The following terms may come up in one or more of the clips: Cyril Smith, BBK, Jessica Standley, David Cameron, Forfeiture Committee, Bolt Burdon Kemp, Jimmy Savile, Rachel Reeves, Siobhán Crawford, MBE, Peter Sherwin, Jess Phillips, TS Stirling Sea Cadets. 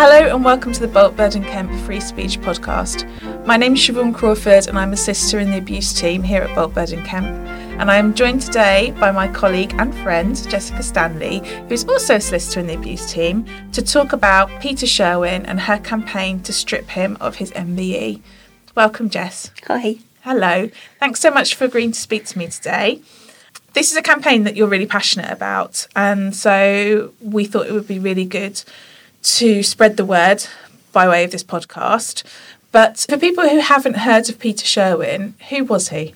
Hello and welcome to the Bolt Burdon Kemp Free Speech Podcast. My name is Siobhán Crawford and I'm a sister in the abuse team here at Bolt Burdon Kemp. And I am joined today by my colleague and friend, Jessica Standley, who's also a solicitor in the abuse team, to talk about Peter Sherwin and her campaign to strip him of his MBE. Welcome, Jess. Hi. Hello. Thanks so much for agreeing to speak to me today. This is a campaign that you're really passionate about, and so we thought it would be really good to spread the word by way of this podcast. But for people who haven't heard of Peter Sherwin, who was he?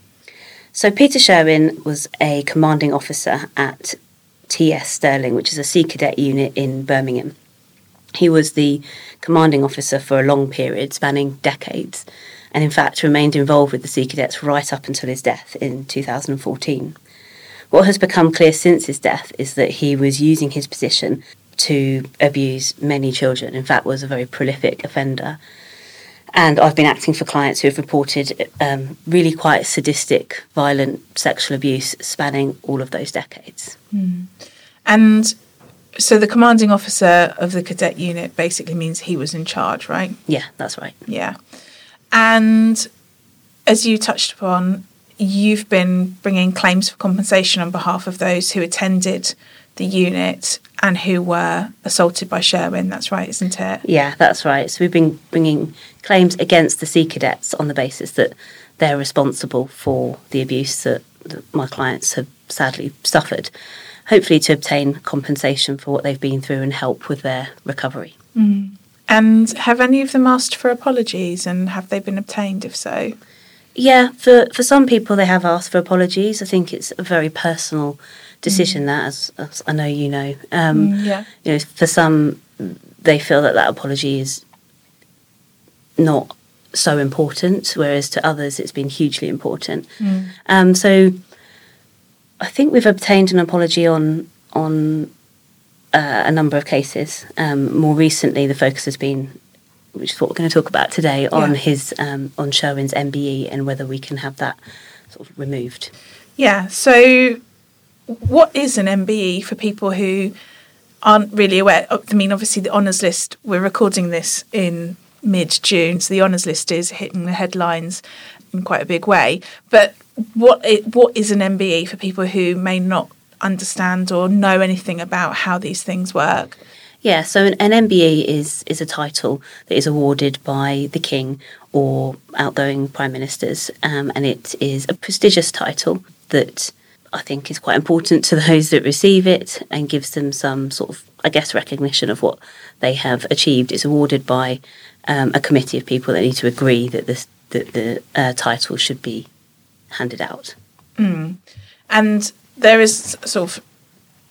So Peter Sherwin was a commanding officer at TS Stirling, which is a Sea Cadet unit in Birmingham. He was the commanding officer for a long period, spanning decades, and in fact remained involved with the Sea Cadets right up until his death in 2014. What has become clear since his death is that he was using his position to abuse many children, in fact was a very prolific offender. And I've been acting for clients who have reported really quite sadistic, violent sexual abuse spanning all of those decades. Mm. And so the commanding officer of the cadet unit basically means he was in charge, right? Yeah, that's right. Yeah. And as you touched upon, you've been bringing claims for compensation on behalf of those who attended the unit and who were assaulted by Sherwin. That's right, isn't it? Yeah, that's right. So we've been bringing claims against the Sea Cadets on the basis that they're responsible for the abuse that my clients have sadly suffered, hopefully to obtain compensation for what they've been through and help with their recovery. Mm. And have any of them asked for apologies, and have they been obtained, if so? Yeah, for some people they have asked for apologies. I think it's a very personal decision, that, as I know you know. You know, for some, they feel that apology is not so important, whereas to others it's been hugely important. Mm. So I think we've obtained an apology on a number of cases. More recently, the focus has been, which is what we're going to talk about today, on his on Sherwin's MBE and whether we can have that sort of removed. Yeah, so what is an MBE for people who aren't really aware? I mean, obviously the honours list, we're recording this in mid-June, so the honours list is hitting the headlines in quite a big way. But what is an MBE for people who may not understand or know anything about how these things work? Yeah, so an MBE is a title that is awarded by the King or outgoing Prime Ministers, and it is a prestigious title that I think is quite important to those that receive it and gives them some sort of, I guess, recognition of what they have achieved. It's awarded by a committee of people that need to agree that the title should be handed out. Mm. And there is sort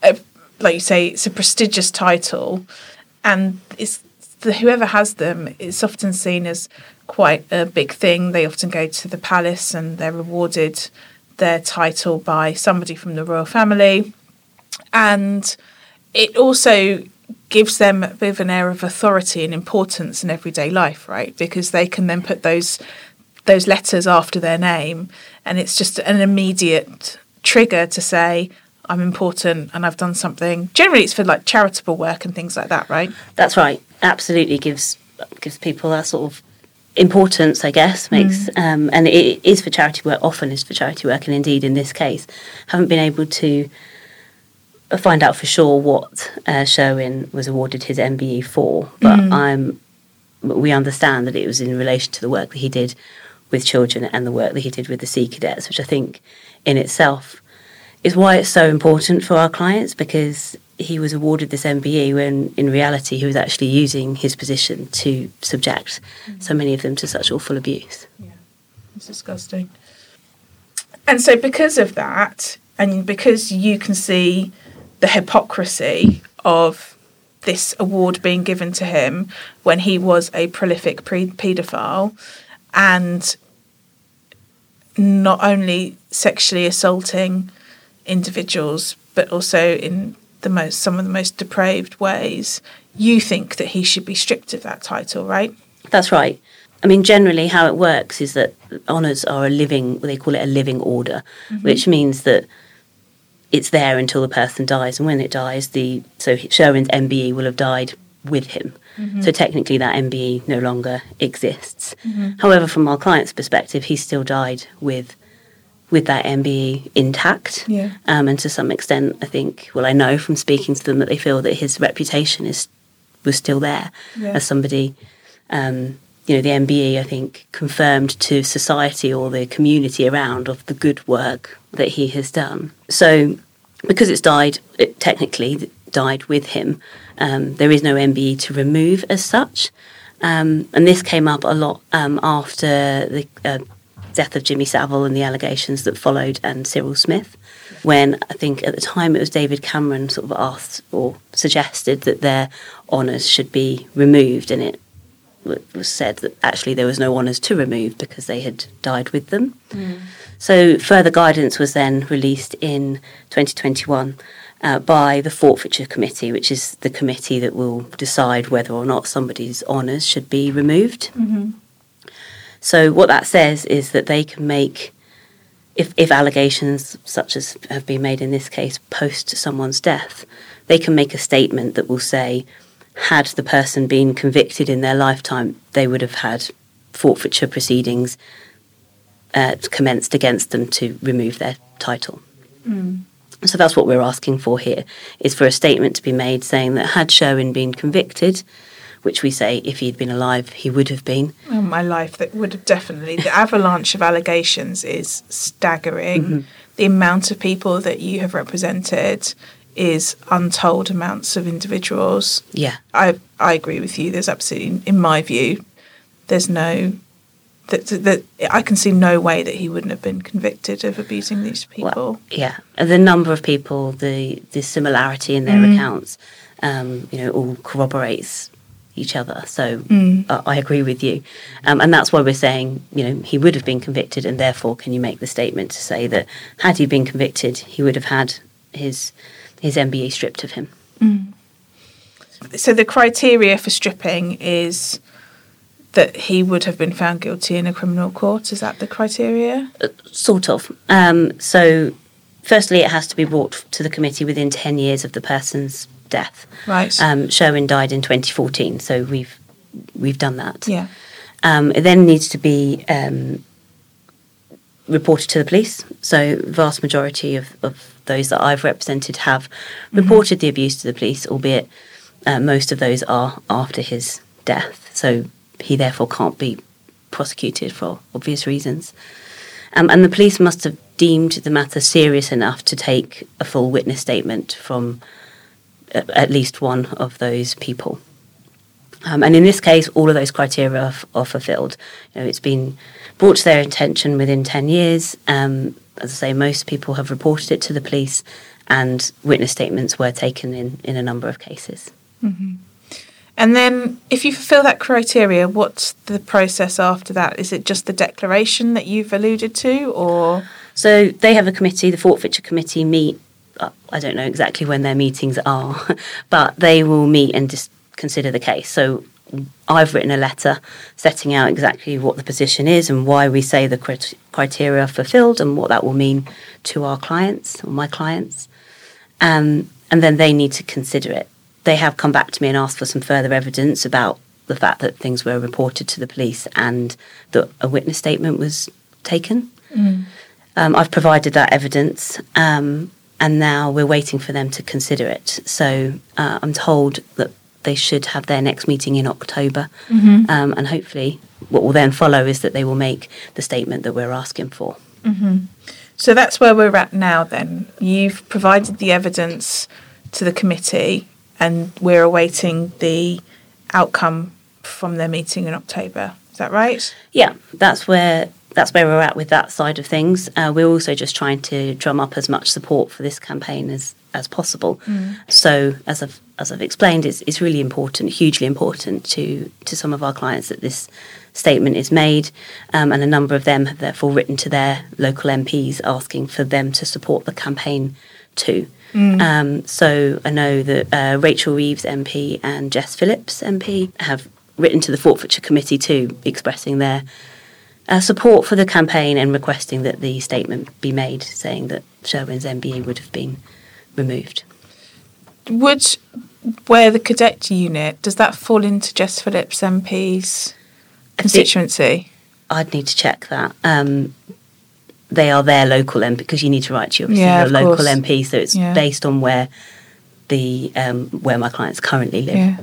of, like you say, it's a prestigious title, and it's whoever has them is often seen as quite a big thing. They often go to the palace and they're rewarded their title by somebody from the royal family, and it also gives them a bit of an air of authority and importance in everyday life, right? Because they can then put those letters after their name, and it's just an immediate trigger to say, I'm important and I've done something. Generally it's for like charitable work and things like that, right? That's right. Absolutely gives people that sort of importance, I guess, makes and it is for charity work, often is for charity work, and indeed in this case haven't been able to find out for sure what Sherwin was awarded his MBE for, but we understand that it was in relation to the work that he did with children and the work that he did with the Sea Cadets, which I think in itself is why it's so important for our clients, because he was awarded this MBE when in reality he was actually using his position to subject so many of them to such awful abuse. Yeah, it's disgusting. And so because of that, and because you can see the hypocrisy of this award being given to him when he was a prolific paedophile and not only sexually assaulting individuals, but also in some of the most depraved ways, you think that he should be stripped of that title, right? That's right. I mean, generally how it works is that honours are they call it a living order, which means that it's there until the person dies, and when it dies, so Sherwin's MBE will have died with him. Mm-hmm. So technically that MBE no longer exists. Mm-hmm. However, from our client's perspective, he still died with that MBE intact. Yeah. And to some extent, I think, well, I know from speaking to them that they feel that his reputation was still there as somebody, you know, the MBE, I think, confirmed to society or the community around of the good work that he has done. So because it's died, it technically died with him, there is no MBE to remove as such. And this came up a lot after the death of Jimmy Savile and the allegations that followed, and Cyril Smith, when I think at the time it was David Cameron sort of asked or suggested that their honours should be removed, and it was said that actually there was no honours to remove because they had died with them. Mm. So further guidance was then released in 2021 by the Forfeiture Committee, which is the committee that will decide whether or not somebody's honours should be removed. Mm-hmm. So what that says is that they can make, if allegations such as have been made in this case post someone's death, they can make a statement that will say, had the person been convicted in their lifetime, they would have had forfeiture proceedings commenced against them to remove their title. Mm. So that's what we're asking for here, is for a statement to be made saying that had Sherwin been convicted, which we say if he'd been alive, he would have been. Oh, my life, that would have definitely... The avalanche of allegations is staggering. Mm-hmm. The amount of people that you have represented is untold amounts of individuals. Yeah. I agree with you. There's absolutely, in my view, there's no... That I can see no way that he wouldn't have been convicted of abusing these people. Well, yeah. The number of people, the similarity in their accounts, you know, all corroborates each other. So I agree with you. And that's why we're saying, you know, he would have been convicted, and therefore can you make the statement to say that had he been convicted, he would have had his MBE stripped of him. Mm. So the criteria for stripping is that he would have been found guilty in a criminal court. Is that the criteria? Sort of. So firstly, it has to be brought to the committee within 10 years of the person's death. Right. Sherwin died in 2014, so we've done that. Yeah. It then needs to be reported to the police. So the vast majority of those that I've represented have reported the abuse to the police, albeit most of those are after his death. So he therefore can't be prosecuted for obvious reasons. And the police must have deemed the matter serious enough to take a full witness statement from at least one of those people. And in this case, all of those criteria are fulfilled. You know, it's been brought to their attention within 10 years. As I say, most people have reported it to the police, and witness statements were taken in a number of cases. Mm-hmm. And then if you fulfil that criteria, what's the process after that? Is it just the declaration that you've alluded to, or...? So they have a committee, the Forfeiture Committee meet, I don't know exactly when their meetings are, but they will meet and just consider the case. So I've written a letter setting out exactly what the position is and why we say the criteria are fulfilled and what that will mean to our clients, or my clients. And then they need to consider it. They have come back to me and asked for some further evidence about the fact that things were reported to the police and that a witness statement was taken. Mm. I've provided that evidence, and now we're waiting for them to consider it. So I'm told that they should have their next meeting in October, and hopefully what will then follow is that they will make the statement that we're asking for. Mm-hmm. So that's where we're at now then. You've provided the evidence to the committee, and we're awaiting the outcome from their meeting in October. Is that right? Yeah, that's where we're at with that side of things. We're also just trying to drum up as much support for this campaign as possible. Mm. So as I've explained, it's really important, hugely important to some of our clients that this statement is made, and a number of them have therefore written to their local MPs asking for them to support the campaign too. Mm. So I know that Rachel Reeves MP and Jess Phillips MP have written to the Forfeiture Committee too, expressing their support for the campaign and requesting that the statement be made saying that Sherwin's MBE would have been removed. Would where the cadet unit, does that fall into Jess Phillips MP's constituency? I'd need to check that. They are their local MP, because you need to write to your local MP, so it's based on where the where my clients currently live. Yeah.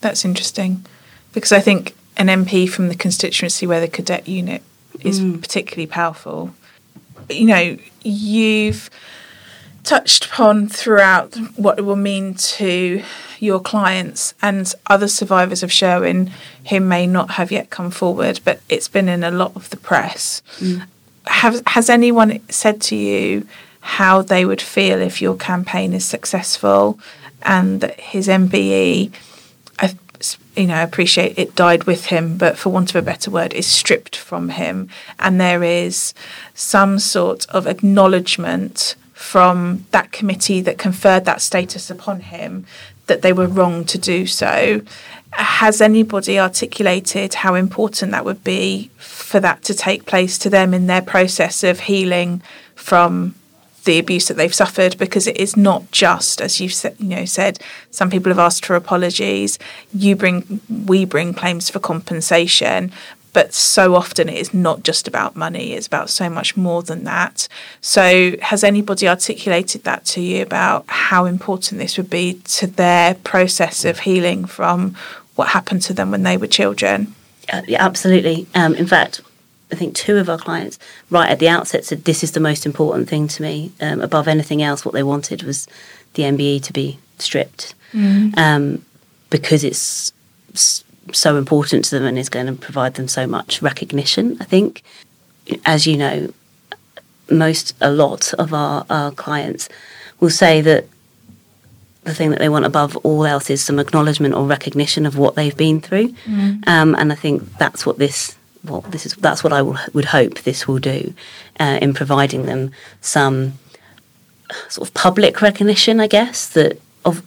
That's interesting, because I think an MP from the constituency where the cadet unit is particularly powerful. You know, you've touched upon throughout what it will mean to your clients and other survivors of Sherwin who may not have yet come forward, but it's been in a lot of the press. Mm. Has anyone said to you how they would feel if your campaign is successful and that his MBE, I appreciate it died with him, but for want of a better word, is stripped from him, and there is some sort of acknowledgement from that committee that conferred that status upon him that they were wrong to do so? Has anybody articulated how important that would be for that to take place to them in their process of healing from the abuse that they've suffered? Because it is not just, as you've said, some people have asked for apologies, we bring claims for compensation, but so often it is not just about money, it's about so much more than that. So has anybody articulated that to you about how important this would be to their process of healing from what happened to them when they were children? Yeah, absolutely. In fact, I think two of our clients right at the outset said, this is the most important thing to me. Above anything else, what they wanted was the MBE to be stripped because it's so important to them and is going to provide them so much recognition, I think. As you know, a lot of our clients will say that the thing that they want above all else is some acknowledgement or recognition of what they've been through. Mm. And I think that's what that's what I would hope this will do in providing them some sort of public recognition, I guess, that of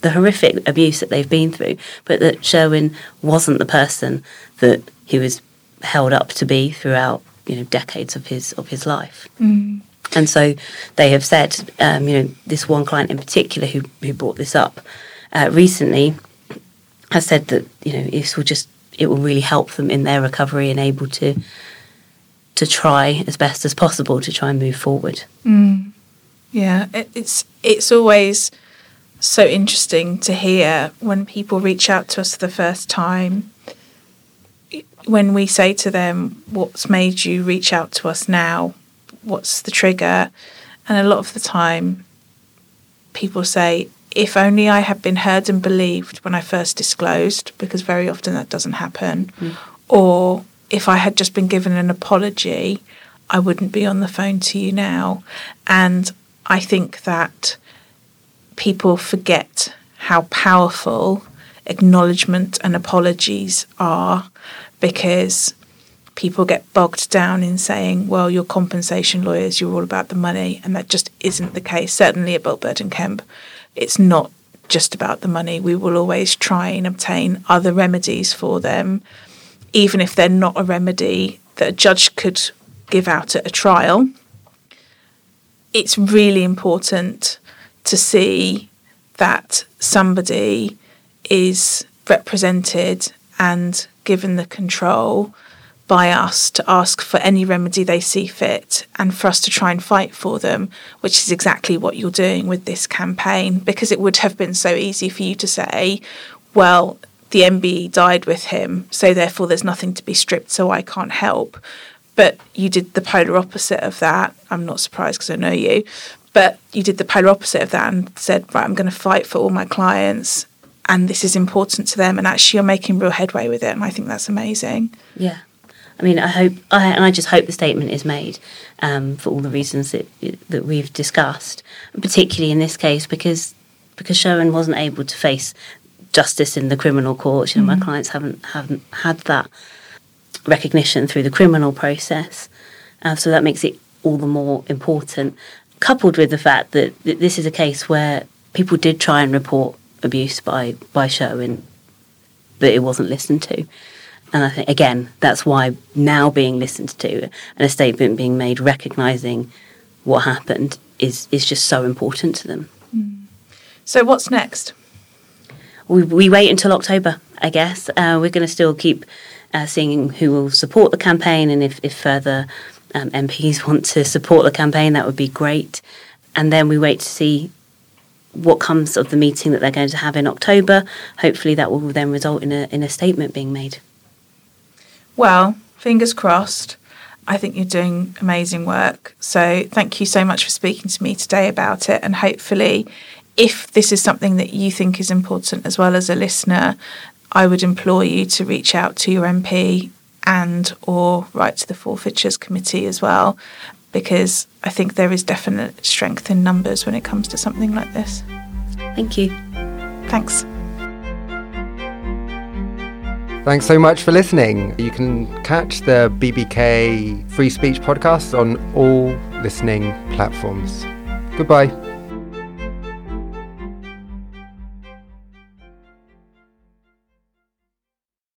the horrific abuse that they've been through, but that Sherwin wasn't the person that he was held up to be throughout decades of his life. Mm. And so they have said, this one client in particular who brought this up recently has said that it will really help them in their recovery and able to try as best as possible to try and move forward. Mm. Yeah, it's always so interesting to hear when people reach out to us for the first time, when we say to them, what's made you reach out to us now? What's the trigger? And a lot of the time people say, if only I had been heard and believed when I first disclosed, because very often that doesn't happen. Mm. Or if I had just been given an apology, I wouldn't be on the phone to you now. And I think that people forget how powerful acknowledgement and apologies are, because people get bogged down in saying, well, you're compensation lawyers, you're all about the money. And that just isn't the case, certainly at Bolt Burdon Kemp. It's not just about the money. We will always try and obtain other remedies for them, even if they're not a remedy that a judge could give out at a trial. It's really important to see that somebody is represented and given the control by us to ask for any remedy they see fit and for us to try and fight for them, which is exactly what you're doing with this campaign, because it would have been so easy for you to say, well, the MBE died with him, so therefore there's nothing to be stripped, so I can't help. But you did the polar opposite of that. I'm not surprised because I know you, but you did the polar opposite of that and said, right, I'm going to fight for all my clients and this is important to them, and actually you're making real headway with it, and I think that's amazing. Yeah. I mean, I just hope the statement is made for all the reasons that we've discussed, particularly in this case, because Sherwin wasn't able to face justice in the criminal court. Mm-hmm. My clients haven't had that recognition through the criminal process, so that makes it all the more important. Coupled with the fact that this is a case where people did try and report abuse by Sherwin, but it wasn't listened to. And I think, again, that's why now being listened to and a statement being made recognising what happened is just so important to them. So what's next? we wait until October, I guess. We're going to still keep seeing who will support the campaign, and if further MPs want to support the campaign, that would be great. And then we wait to see what comes of the meeting that they're going to have in October. Hopefully that will then result in a statement being made. Well, fingers crossed. I think you're doing amazing work. So thank you so much for speaking to me today about it. And hopefully, if this is something that you think is important as well as a listener, I would implore you to reach out to your MP and or write to the Forfeitures Committee as well, because I think there is definite strength in numbers when it comes to something like this. Thank you. Thanks. Thanks so much for listening. You can catch the BBK Free Speech podcast on all listening platforms. Goodbye.